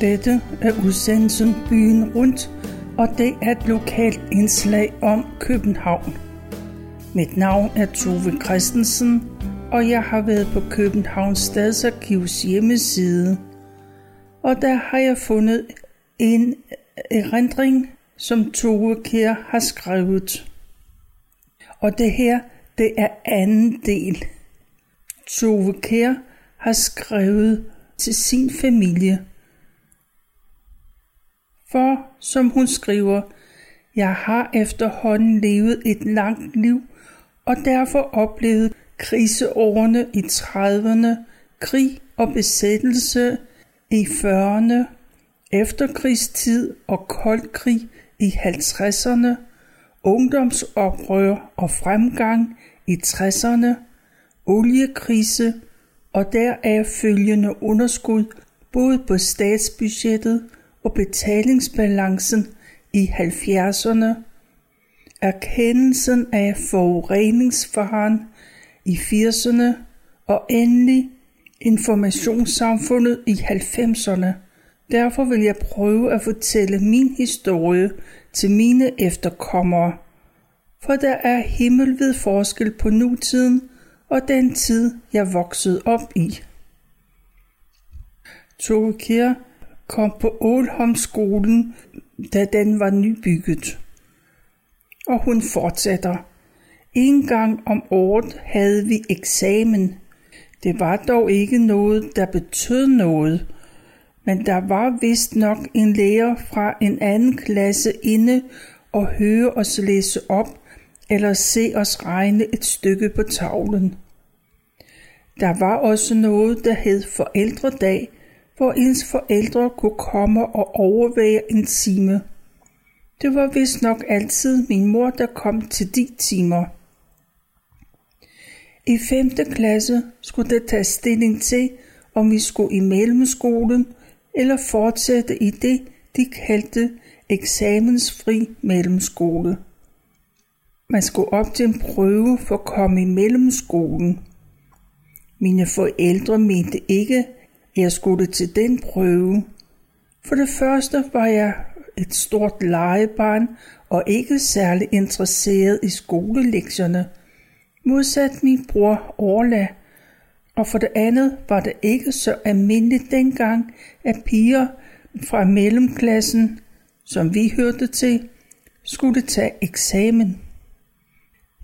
Dette er udsendelsen Byen Rundt, og det er et lokalt indslag om København. Mit navn er Tove Christensen, og jeg har været på Københavns Stadsarkivs hjemmeside. Og der har jeg fundet en erindring, som Tove Kjær har skrevet. Og det her, det er anden del. Tove Kjær har skrevet til sin familie. For, som hun skriver, jeg har efterhånden levet et langt liv, og derfor oplevet kriseårene i 30'erne, krig og besættelse i 40'erne, efterkrigstid og koldkrig i 50'erne, ungdomsoprør og fremgang i 60'erne, oliekrise og deraf følgende underskud både på statsbudgettet og betalingsbalancen i 70'erne, erkendelsen af forureningsfaren i 80'erne og endelig informationssamfundet i 90'erne. Derfor vil jeg prøve at fortælle min historie til mine efterkommere, for der er himmelvid forskel på nutiden og den tid, jeg voksede op i. Tove Kjær kom på Aalholmskolen, da den var nybygget. Og hun fortsætter. En gang om året havde vi eksamen. Det var dog ikke noget, der betød noget, men der var vist nok en lærer fra en anden klasse inde og høre os læse op eller se os regne et stykke på tavlen. Der var også noget, der hed forældredag, hvor ens forældre kunne komme og overvære en time. Det var vist nok altid min mor, der kom til de timer. I 5. klasse skulle der tage stilling til, om vi skulle i mellemskolen eller fortsætte i det, de kaldte eksamensfri mellemskole. Man skulle op til en prøve for at komme i mellemskolen. Mine forældre mente ikke, jeg skulle til den prøve. For det første var jeg et stort legebarn og ikke særlig interesseret i skolelektierne, modsat min bror Orla. Og for det andet var det ikke så almindeligt dengang, at piger fra mellemklassen, som vi hørte til, skulle tage eksamen.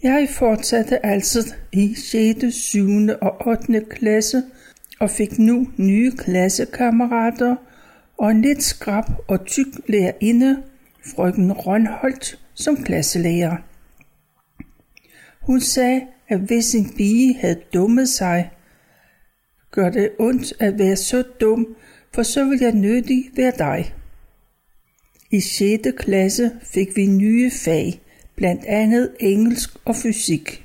Jeg fortsatte altså i 6., 7. og 8. klasse og fik nu nye klassekammerater og en lidt skrap og tyk lærerinde, frøken Rønholdt, som klasselærer. Hun sagde, at hvis en pige havde dummet sig, gør det ondt at være så dum, for så vil jeg nødig være dig. I 6. klasse fik vi nye fag, blandt andet engelsk og fysik.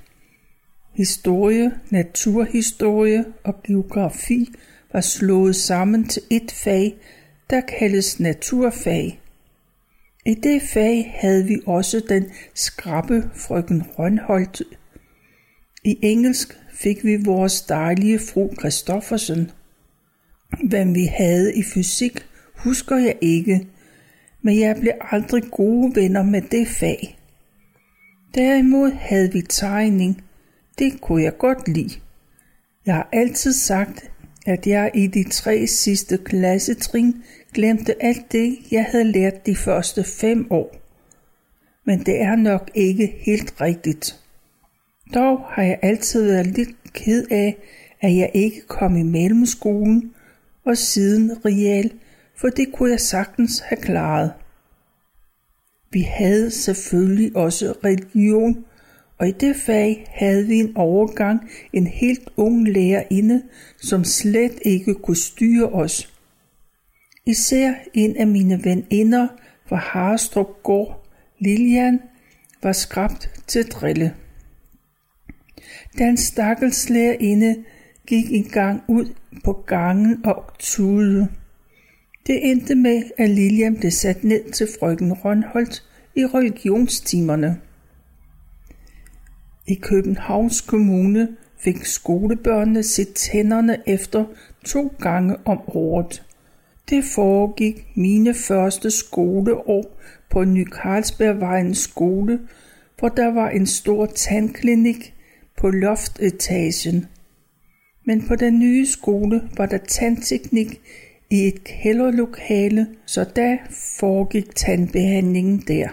Historie, naturhistorie og geografi var slået sammen til et fag, der kaldes naturfag. I det fag havde vi også den skrappe frøken Rønholdt. I engelsk fik vi vores dejlige fru Christoffersen. Hvem vi havde i fysik, husker jeg ikke, men jeg blev aldrig gode venner med det fag. Derimod havde vi tegning. Det kunne jeg godt lide. Jeg har altid sagt, at jeg i de 3 sidste klassetrin glemte alt det, jeg havde lært de første 5 år. Men det er nok ikke helt rigtigt. Dog har jeg altid været lidt ked af, at jeg ikke kom i mellemskolen og siden real, for det kunne jeg sagtens have klaret. Vi havde selvfølgelig også religion, og i det fag havde vi en overgang en helt ung lærerinde, som slet ikke kunne styre os. Især en af mine veninder fra Harstrup Gård, Lilian, var skabt til at drille. Den stakkels lærerinde gik en gang ud på gangen og tudede. Det endte med, at Lilian blev sat ned til frøken Rønholdt i religionstimerne. I Københavns Kommune fik skolebørnene set tænderne efter 2 gange om året. Det foregik mine første skoleår på Ny-Karlsbergvejens skole, hvor der var en stor tandklinik på loftetagen. Men på den nye skole var der tandteknik i et kælderlokale, så der foregik tandbehandlingen der.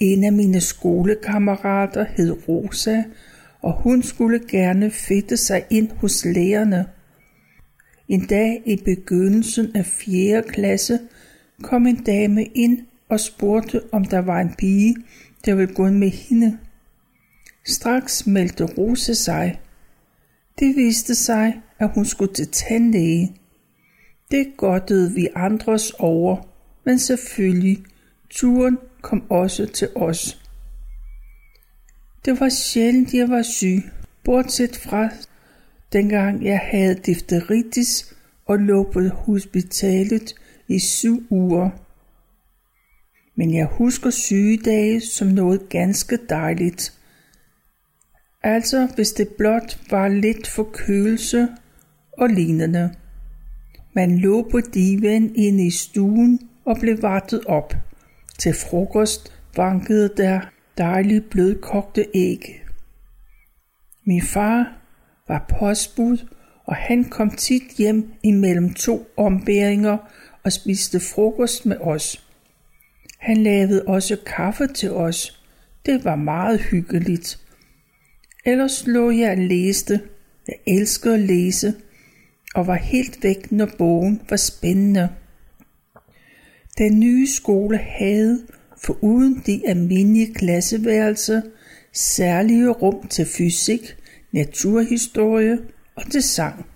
En af mine skolekammerater hed Rosa, og hun skulle gerne fedte sig ind hos lærerne. En dag i begyndelsen af 4. klasse kom en dame ind og spurgte, om der var en pige, der ville gå med hende. Straks meldte Rosa sig. Det viste sig, at hun skulle til tandlæge. Det godtede vi andres over, men selvfølgelig, turen kom også til os. Det var sjældent, jeg var syg, bortset fra dengang jeg havde difteritis og lå på hospitalet i 7 uger. Men jeg husker sygedage som noget ganske dejligt. Altså hvis det blot var lidt forkølelse og lignende. Man lå på divanen inde i stuen og blev vartet op. Til frokost vankede der dejlige blødkogte æg. Min far var postbud, og han kom tit hjem imellem 2 ombæringer og spiste frokost med os. Han lavede også kaffe til os. Det var meget hyggeligt. Ellers lå jeg og læste. Jeg elskede at læse, og var helt væk, når bogen var spændende. Den nye skole havde, foruden de almindelige klasseværelser, særlige rum til fysik, naturhistorie og til sang.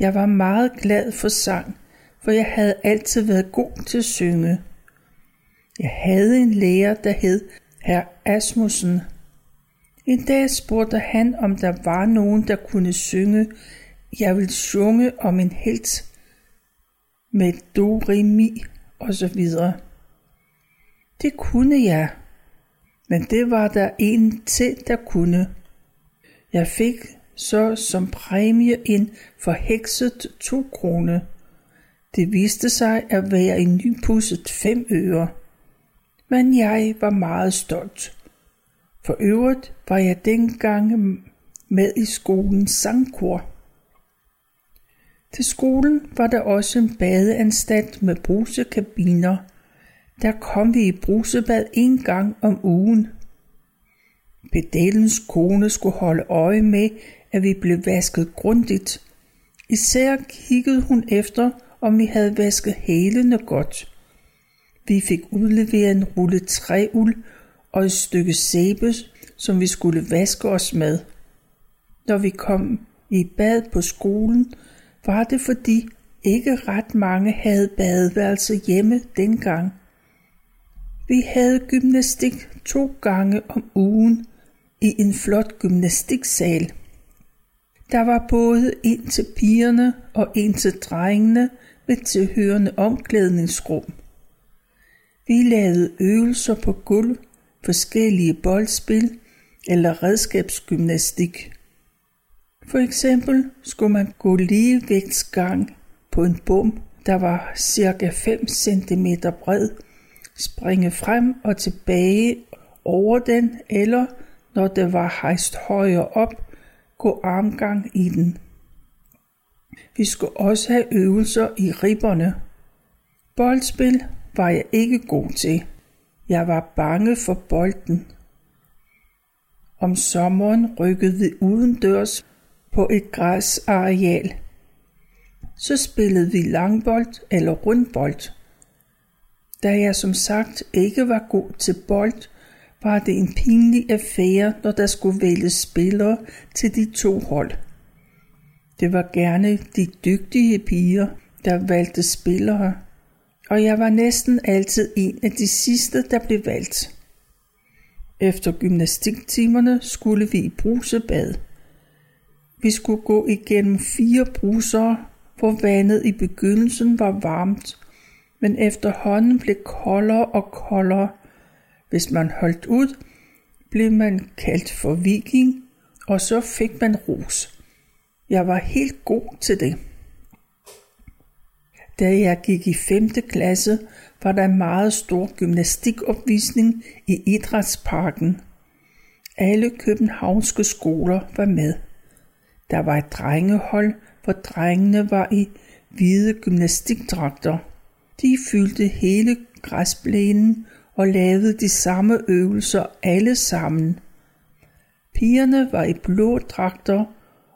Jeg var meget glad for sang, for jeg havde altid været god til at synge. Jeg havde en lærer, der hed Herr Asmussen. En dag spurgte han, om der var nogen, der kunne synge. Jeg ville synge om en helt med do, re, mi og så videre. Det kunne jeg, men det var der en til, der kunne. Jeg fik så som præmie en forhekset 2 kroner. Det viste sig at være en nypudset 5 øre. Men jeg var meget stolt. For øvrigt var jeg dengang med i skolens sangkor. Til skolen var der også en badeanstalt med brusekabiner. Der kom vi i brusebad 1 gang om ugen. Pedelens kone skulle holde øje med, at vi blev vasket grundigt. Især kiggede hun efter, om vi havde vasket hælene godt. Vi fik udleveret en rulle træuld og et stykke sæbe, som vi skulle vaske os med. Når vi kom i bad på skolen, var det fordi ikke ret mange havde badeværelse hjemme dengang. Vi havde gymnastik 2 gange om ugen i en flot gymnastiksal. Der var både en til pigerne og en til drengene med tilhørende omklædningsrum. Vi lavede øvelser på gulv, forskellige boldspil eller redskabsgymnastik. For eksempel skulle man gå ligevægtsgang på en bom, der var ca. 5 cm bred, springe frem og tilbage over den, eller når det var hejst højere op, gå armgang i den. Vi skulle også have øvelser i ribberne. Boldspil var jeg ikke god til. Jeg var bange for bolden. Om sommeren rykkede vi udendørs på et græsareal. Så spillede vi langbold eller rundbold. Da jeg som sagt ikke var god til bold, var det en pinlig affære, når der skulle vælges spillere til de 2 hold. Det var gerne de dygtige piger, der valgte spillere, og jeg var næsten altid en af de sidste, der blev valgt. Efter gymnastiktimerne skulle vi i brusebad. Vi skulle gå igennem 4 brusere, hvor vandet i begyndelsen var varmt, men efterhånden blev koldere og koldere. Hvis man holdt ud, blev man kaldt for viking, og så fik man ros. Jeg var helt god til det. Da jeg gik i 5. klasse, var der en meget stor gymnastikopvisning i idrætsparken. Alle københavnske skoler var med. Der var et drengehold, hvor drengene var i hvide gymnastikdragter. De fyldte hele græsplænen og lavede de samme øvelser alle sammen. Pigerne var i blå dragter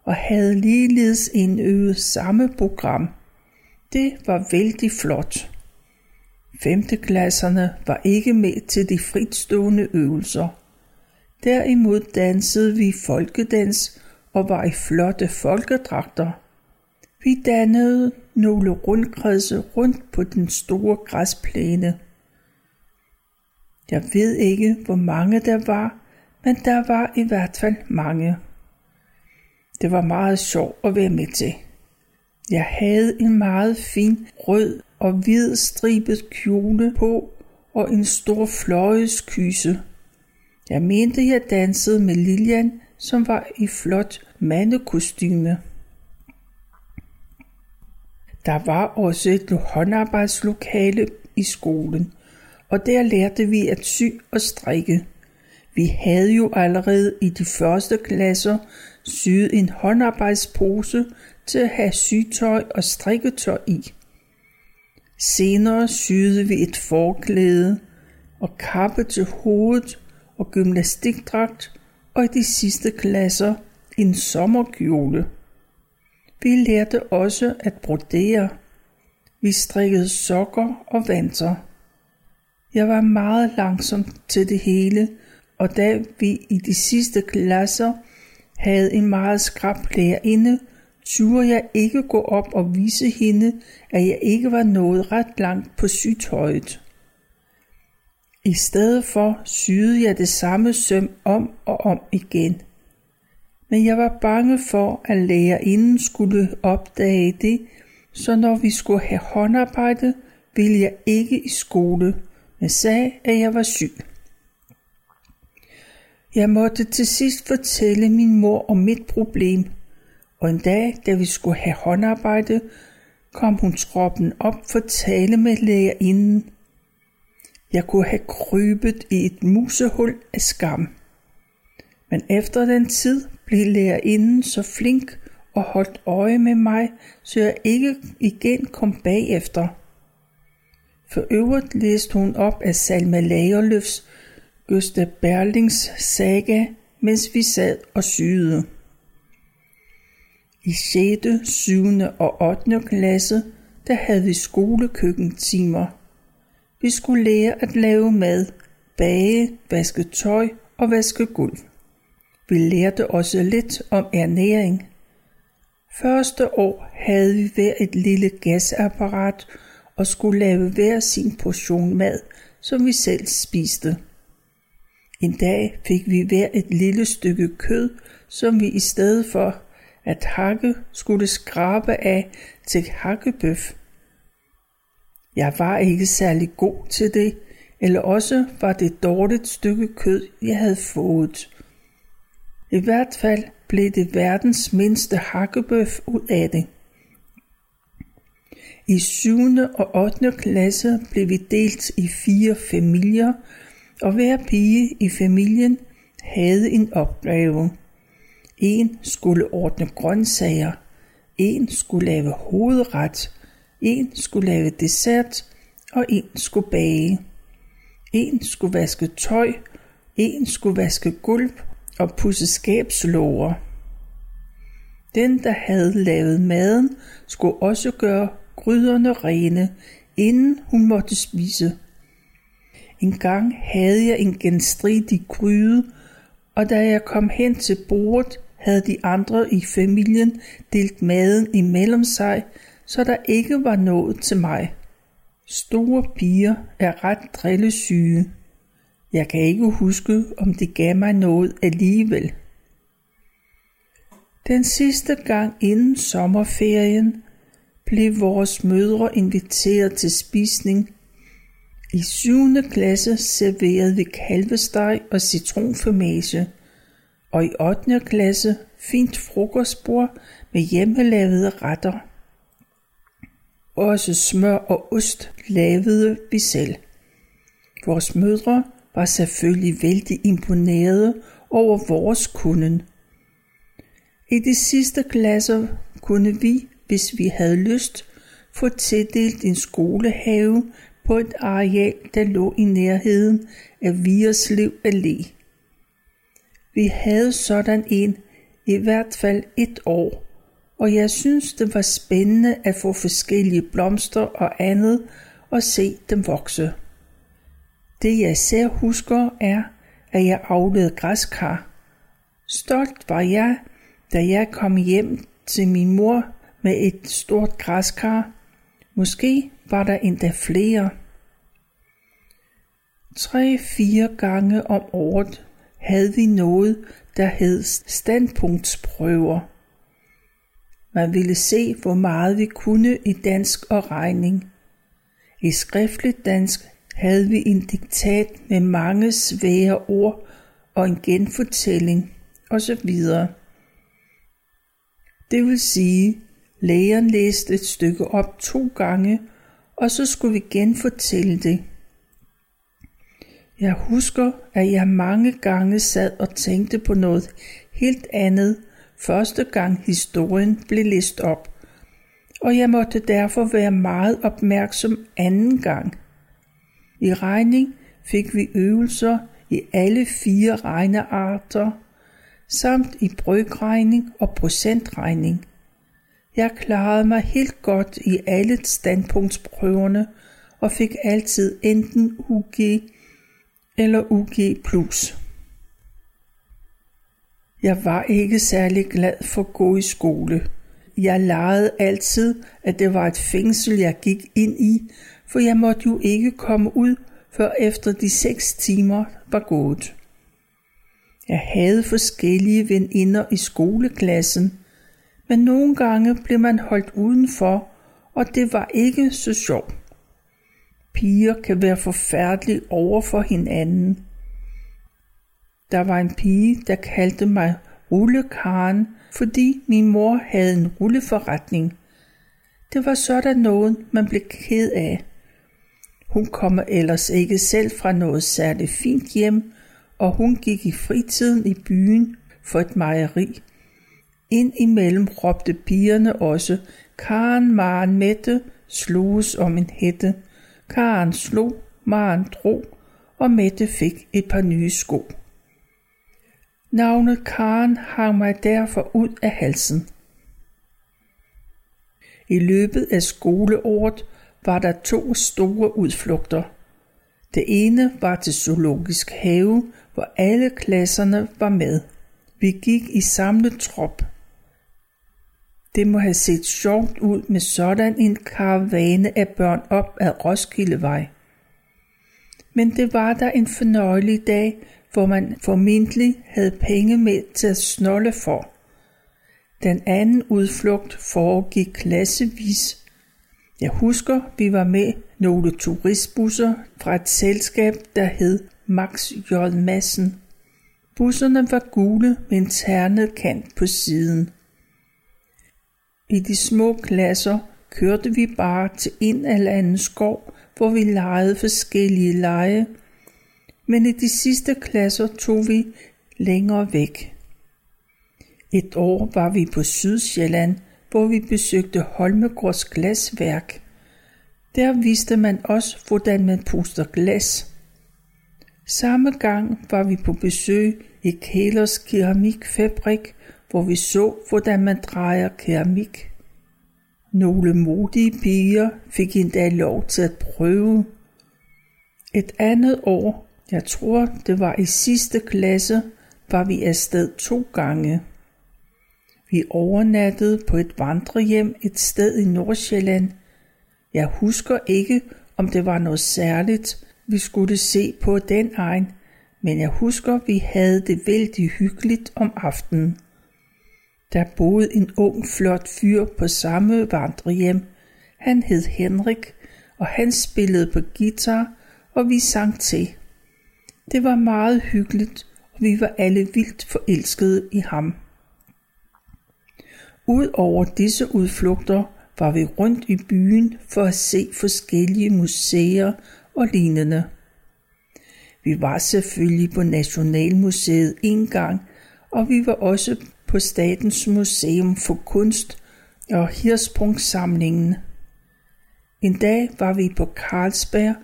og havde ligeledes indøvet samme program. Det var vældig flot. 5. klasserne var ikke med til de fritstående øvelser. Derimod dansede vi folkedans og var i flotte folkedragter. Vi dannede nogle rundkredse rundt på den store græsplæne. Jeg ved ikke, hvor mange der var, men der var i hvert fald mange. Det var meget sjovt at være med til. Jeg havde en meget fin rød og hvid stribet kjole på og en stor fløjeskyse. Jeg mente, jeg dansede med Lilian, som var i flot mandekostyme. Der var også et håndarbejdslokale i skolen, og der lærte vi at sy og strikke. Vi havde jo allerede i de første klasser syet en håndarbejdspose til at have sytøj og strikketøj i. Senere syede vi et forklæde og kappe til hovedet og gymnastikdragt og i de sidste klasser en sommerkjole. Vi lærte også at brodere. Vi strikkede sokker og vanter. Jeg var meget langsom til det hele, og da vi i de sidste klasser havde en meget skrap lærerinde, turde jeg ikke gå op og vise hende, at jeg ikke var nået ret langt på sytøjet. I stedet for syede jeg det samme søm om og om igen. Men jeg var bange for, at lærerinden skulle opdage det, så når vi skulle have håndarbejde, ville jeg ikke i skole, men sagde, at jeg var syg. Jeg måtte til sidst fortælle min mor om mit problem, og en dag, da vi skulle have håndarbejde, kom hun troppen op for at tale med lærerinden. Jeg kunne have krybet i et musehul af skam. Men efter den tid blev lærerinden så flink og holdt øje med mig, så jeg ikke igen kom bagefter. For øvrigt læste hun op af Salma Lagerløfs Gösta Berlings saga, mens vi sad og syede. I 6., 7. og 8. klasse, der havde vi skolekøkkentimer. Vi skulle lære at lave mad, bage, vaske tøj og vaske gulv. Vi lærte også lidt om ernæring. Første år havde vi hver et lille gasapparat og skulle lave hver sin portion mad, som vi selv spiste. En dag fik vi hver et lille stykke kød, som vi i stedet for at hakke skulle skrabe af til hakkebøf. Jeg var ikke særlig god til det, eller også var det et dårligt stykke kød, jeg havde fået. I hvert fald blev det verdens mindste hakkebøf ud af det. I 7. og 8. klasse blev vi delt i 4 familier, og hver pige i familien havde en opgave. En skulle ordne grøntsager, en skulle lave hovedret, en skulle lave dessert, og en skulle bage. En skulle vaske tøj, en skulle vaske gulv og pudse skabslåger. Den, der havde lavet maden, skulle også gøre gryderne rene, inden hun måtte spise. En gang havde jeg en genstridig gryde, og da jeg kom hen til bordet, havde de andre i familien delt maden imellem sig, så der ikke var noget til mig. Store piger er ret drillesyge. Jeg kan ikke huske, om det gav mig noget alligevel. Den sidste gang inden sommerferien blev vores mødre inviteret til spisning. I 7. klasse serverede vi kalvesteg og citronformage, og i 8. klasse fint frokostbord med hjemmelavede retter. Også smør og ost lavede vi selv. Vores mødre var selvfølgelig vældig imponerede over vores kunden. I de sidste klasser kunne vi, hvis vi havde lyst, få tildelt en skolehave på et areal, der lå i nærheden af Vierslev Allé. Vi havde sådan en i hvert fald et år, og jeg synes det var spændende at få forskellige blomster og andet og se dem vokse. Det jeg især husker er, at jeg afledte græskar. Stolt var jeg, da jeg kom hjem til min mor med et stort græskar. Måske var der endda flere. 3-4 gange om året havde vi noget, der hed standpunktsprøver. Man ville se, hvor meget vi kunne i dansk og regning. I skriftligt dansk havde vi en diktat med mange svære ord og en genfortælling osv. Det vil sige, lægeren læste et stykke op 2 gange, og så skulle vi genfortælle det. Jeg husker, at jeg mange gange sad og tænkte på noget helt andet, første gang historien blev læst op, og jeg måtte derfor være meget opmærksom anden gang. I regning fik vi øvelser i alle 4 regnearter, samt i brøkregning og procentregning. Jeg klarede mig helt godt i alle standpunktsprøverne og fik altid enten UG eller UG+. Jeg var ikke særlig glad for at gå i skole. Jeg legede altid, at det var et fængsel, jeg gik ind i, for jeg måtte jo ikke komme ud, før efter de 6 timer var gået. Jeg havde forskellige veninder i skoleklassen, men nogle gange blev man holdt udenfor, og det var ikke så sjovt. Piger kan være forfærdelige over for hinanden. Der var en pige, der kaldte mig rullekaren, fordi min mor havde en rulleforretning. Det var sådan noget, man blev ked af. Hun kommer ellers ikke selv fra noget særligt fint hjem, og hun gik i fritiden i byen for et mejeri. Indimellem råbte pigerne også, Karen, Maren, Mette, sloges om en hætte. Karen slog, Maren drog, og Mette fik et par nye sko. Navnet Karen hang mig derfor ud af halsen. I løbet af skoleåret var der 2 store udflugter. Det ene var til zoologisk have, hvor alle klasserne var med. Vi gik i samlet trop. Det må have set sjovt ud med sådan en karavane af børn op ad Roskildevej. Men det var der en fornøjelig dag, hvor man formentlig havde penge med til at snolle for. Den anden udflugt foregik klassevis. Jeg husker, vi var med nogle turistbusser fra et selskab, der hed Max J. Madsen. Busserne var gule med en ternet kant på siden. I de små klasser kørte vi bare til en eller anden skov, hvor vi legede forskellige lege, men i de sidste klasser tog vi længere væk. Et år var vi på Sydsjælland, hvor vi besøgte Holmegaard Glasværk. Der viste man også, hvordan man puster glas. Samme gang var vi på besøg i Kælers keramikfabrik, hvor vi så, hvordan man drejer keramik. Nogle modige piger fik endda lov til at prøve. Et andet år, jeg tror det var i sidste klasse, var vi afsted 2 gange. Vi overnattede på et vandrehjem et sted i Nordsjælland. Jeg husker ikke, om det var noget særligt, vi skulle se på den egen, men jeg husker, vi havde det vældig hyggeligt om aftenen. Der boede en ung, flot fyr på samme vandrehjem. Han hed Henrik, og han spillede på guitar, og vi sang til. Det var meget hyggeligt, og vi var alle vildt forelskede i ham. Udover disse udflugter var vi rundt i byen for at se forskellige museer og lignende. Vi var selvfølgelig på Nationalmuseet en gang, og vi var også på Statens Museum for Kunst og Hirschsprungsamlingen. En dag var vi på Carlsberg,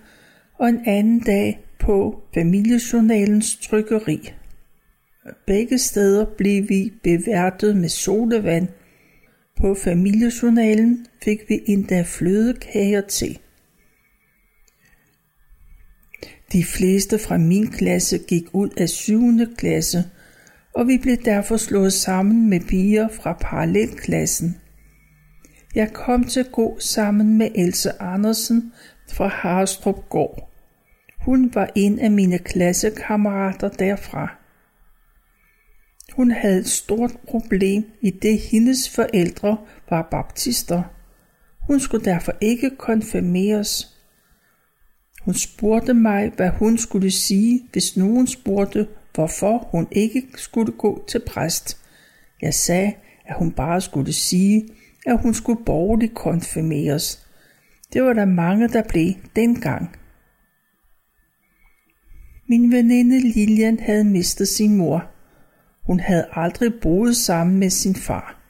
og en anden dag på Familiejournalens trykkeri. Begge steder blev vi beværtet med sodavand. På Familiejournalen fik vi endda flødekager til. De fleste fra min klasse gik ud af 7. klasse, og vi blev derfor slået sammen med piger fra parallelklassen. Jeg kom til at gå sammen med Else Andersen fra Harstrup Gård. Hun var en af mine klassekammerater derfra. Hun havde et stort problem, i det hendes forældre var baptister. Hun skulle derfor ikke konfirmeres. Hun spurgte mig, hvad hun skulle sige, hvis nogen spurgte, hvorfor hun ikke skulle gå til præst. Jeg sagde, at hun bare skulle sige, at hun skulle borgerligt konfirmeres. Det var der mange, der blev dengang. Min veninde Lilian havde mistet sin mor. Hun havde aldrig boet sammen med sin far.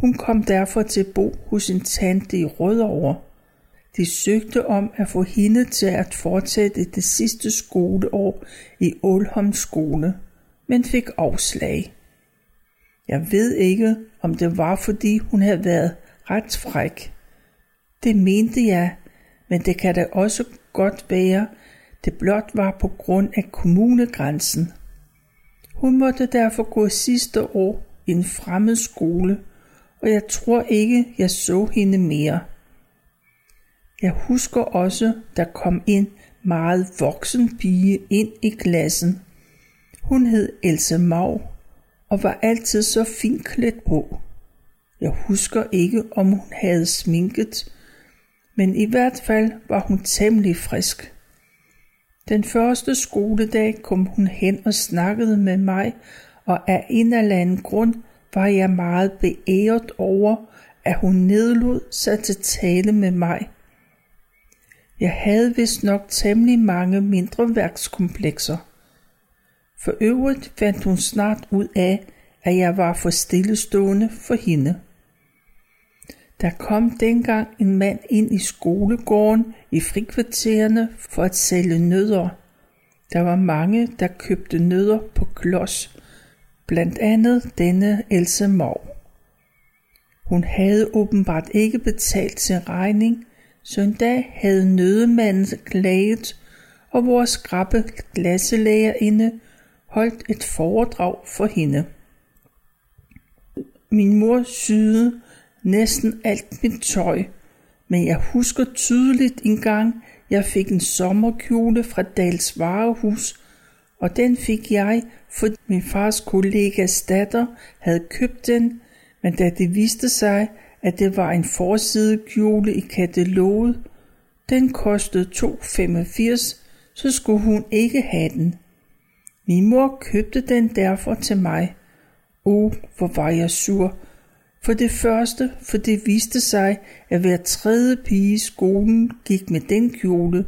Hun kom derfor til at bo hos sin tante i Rødovre. De søgte om at få hende til at fortsætte det sidste skoleår i Aalholms skole, men fik afslag. Jeg ved ikke, om det var, fordi hun havde været ret fræk. Det mente jeg, men det kan da også godt være, det blot var på grund af kommunegrænsen. Hun måtte derfor gå sidste år i en fremmed skole, og jeg tror ikke, jeg så hende mere. Jeg husker også, der kom en meget voksen pige ind i klassen. Hun hed Else Mau og var altid så fint klædt på. Jeg husker ikke, om hun havde sminket, men i hvert fald var hun temmelig frisk. Den første skoledag kom hun hen og snakkede med mig, og af en eller anden grund var jeg meget beæret over, at hun nedlod sig til tale med mig. Jeg havde vist nok temmelig mange mindre værkskomplekser. For øvrigt fandt hun snart ud af, at jeg var for stillestående for hende. Der kom dengang en mand ind i skolegården i frikvartererne for at sælge nødder. Der var mange, der købte nødder på klods, blandt andet denne Else Mau. Hun havde åbenbart ikke betalt sin regning, så en dag havde nøddemanden klaget, og vores skrappe glasselærerinde holdt et foredrag for hende. Min mor syede næsten alt mit tøj, men jeg husker tydeligt engang, jeg fik en sommerkjole fra Dals Varehus, og den fik jeg, fordi min fars kollegas datter havde købt den, men da det viste sig, at det var en forsidekjole i kataloget, den kostede 2,85, så skulle hun ikke have den. Min mor købte den derfor til mig. Hvor var jeg sur. For det første, for det viste sig, at hver tredje pige i skolen gik med den kjole,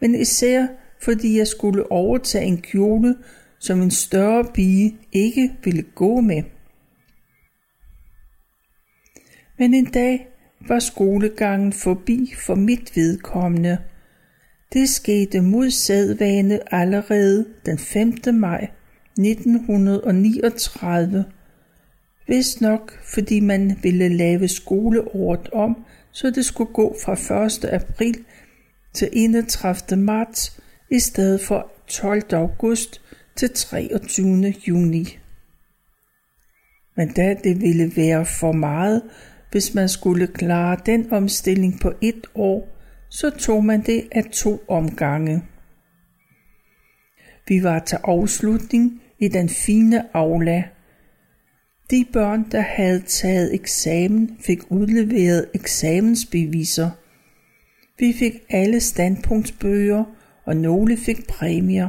men især fordi jeg skulle overtage en kjole, som en større pige ikke ville gå med. Men en dag var skolegangen forbi for mit vedkommende. Det skete mod sædvane allerede den 5. maj 1939. Vist nok, fordi man ville lave skoleåret om, så det skulle gå fra 1. april til 31. marts i stedet for 12. august til 23. juni. Men da det ville være for meget, hvis man skulle klare den omstilling på et år, så tog man det af 2 omgange. Vi var til afslutning i den fine aula. De børn, der havde taget eksamen, fik udleveret eksamensbeviser. Vi fik alle standpunktsbøger, og nogle fik præmier.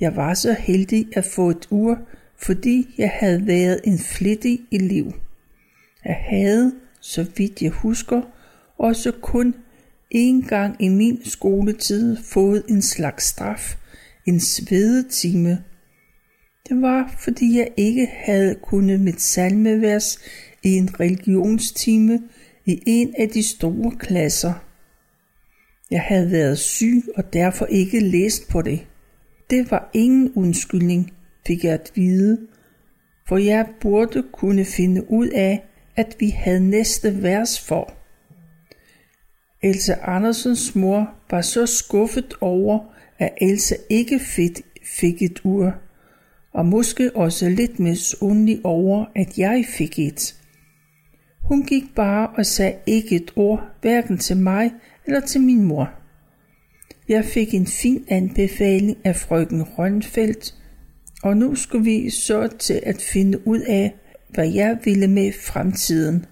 Jeg var så heldig at få et ur, fordi jeg havde været en flittig elev. Jeg havde, så vidt jeg husker, også kun én gang i min skoletid fået en slags straf, en svedetime. Det var, fordi jeg ikke havde kunnet mit salmevers i en religionstime i en af de store klasser. Jeg havde været syg og derfor ikke læst på det. Det var ingen undskyldning, fik jeg at vide, for jeg burde kunne finde ud af, at vi havde næste vers for. Else Andersens mor var så skuffet over, at Else ikke fik et ur, og måske også lidt misundelig over, at jeg fik et. Hun gik bare og sagde ikke et ord, hverken til mig eller til min mor. Jeg fik en fin anbefaling af frøken Rønholdt, og nu skulle vi så til at finde ud af, hvad jeg ville med fremtiden.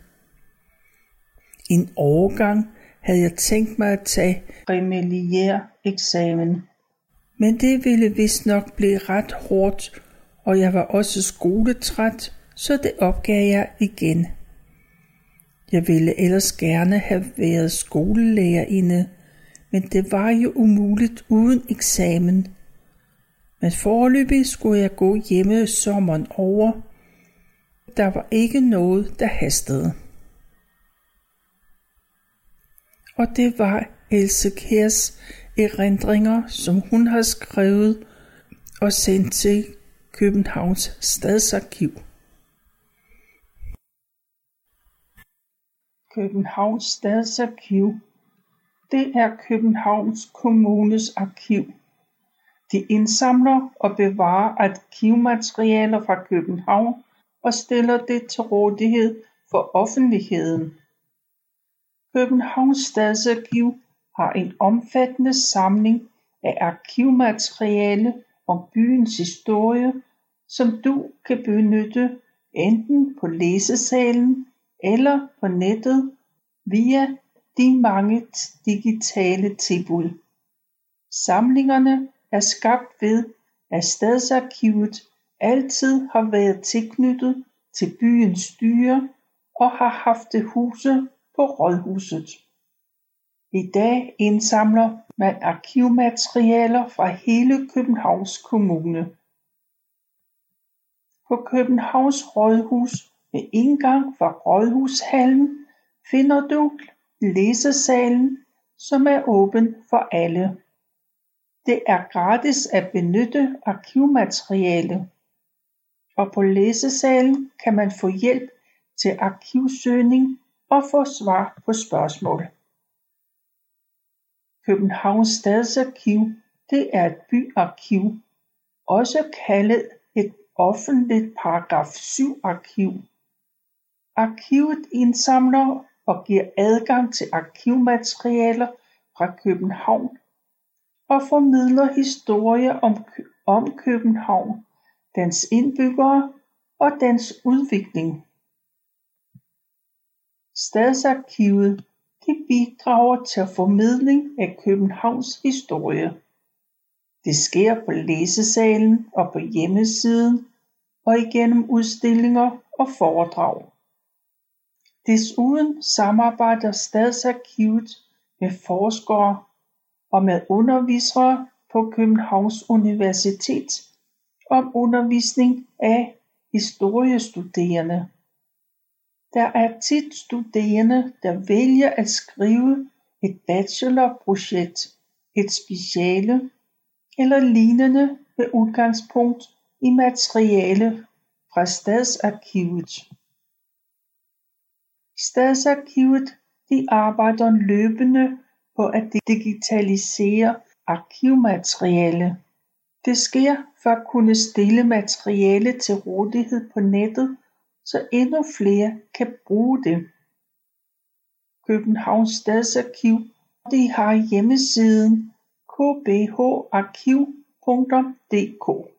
En overgang havde jeg tænkt mig at tage remelier-eksamen. Men det ville vist nok blive ret hårdt, og jeg var også skoletræt, så det opgav jeg igen. Jeg ville ellers gerne have været skolelærerinde, men det var jo umuligt uden eksamen. Men foreløbig skulle jeg gå hjemme sommeren over. Der var ikke noget, der hastede. Og det var Else Kjærs erindringer, som hun har skrevet og sendt til Københavns Stadsarkiv. Københavns Stadsarkiv. Det er Københavns Kommunes arkiv. De indsamler og bevarer arkivmaterialer fra København og stiller det til rådighed for offentligheden. Københavns Stadsarkiv har en omfattende samling af arkivmateriale om byens historie, som du kan benytte enten på læsesalen eller på nettet via de mange digitale tilbud. Samlingerne er skabt ved, at Stadsarkivet altid har været tilknyttet til byens styre og har haft det huse på Rådhuset. I dag indsamler man arkivmaterialer fra hele Københavns Kommune. På Københavns Rådhus med indgang fra Rådhushallen finder du læsesalen, som er åben for alle. Det er gratis at benytte arkivmateriale, og på læsesalen kan man få hjælp til arkivsøgning og få svar på spørgsmål. Københavns Stadsarkiv, det er et byarkiv, også kaldet et offentligt paragraf 7 arkiv. Arkivet indsamler og giver adgang til arkivmaterialer fra København og formidler historier om København, dens indbyggere og dens udvikling. Stadsarkivet, det bidrager til formidling af Københavns historie. Det sker på læsesalen og på hjemmesiden og igennem udstillinger og foredrag. Desuden samarbejder Stadsarkivet med forskere og med undervisere på Københavns Universitet om undervisning af historiestuderende. Der er tit studerende, der vælger at skrive et bachelorprojekt, et speciale eller lignende med udgangspunkt i materiale fra Stadsarkivet. Stadsarkivet, de arbejder løbende på at digitalisere arkivmateriale. Det sker for at kunne stille materiale til rådighed på nettet, så endnu flere kan bruge det. Københavns Stadsarkiv, de har hjemmesiden kbharkiv.dk.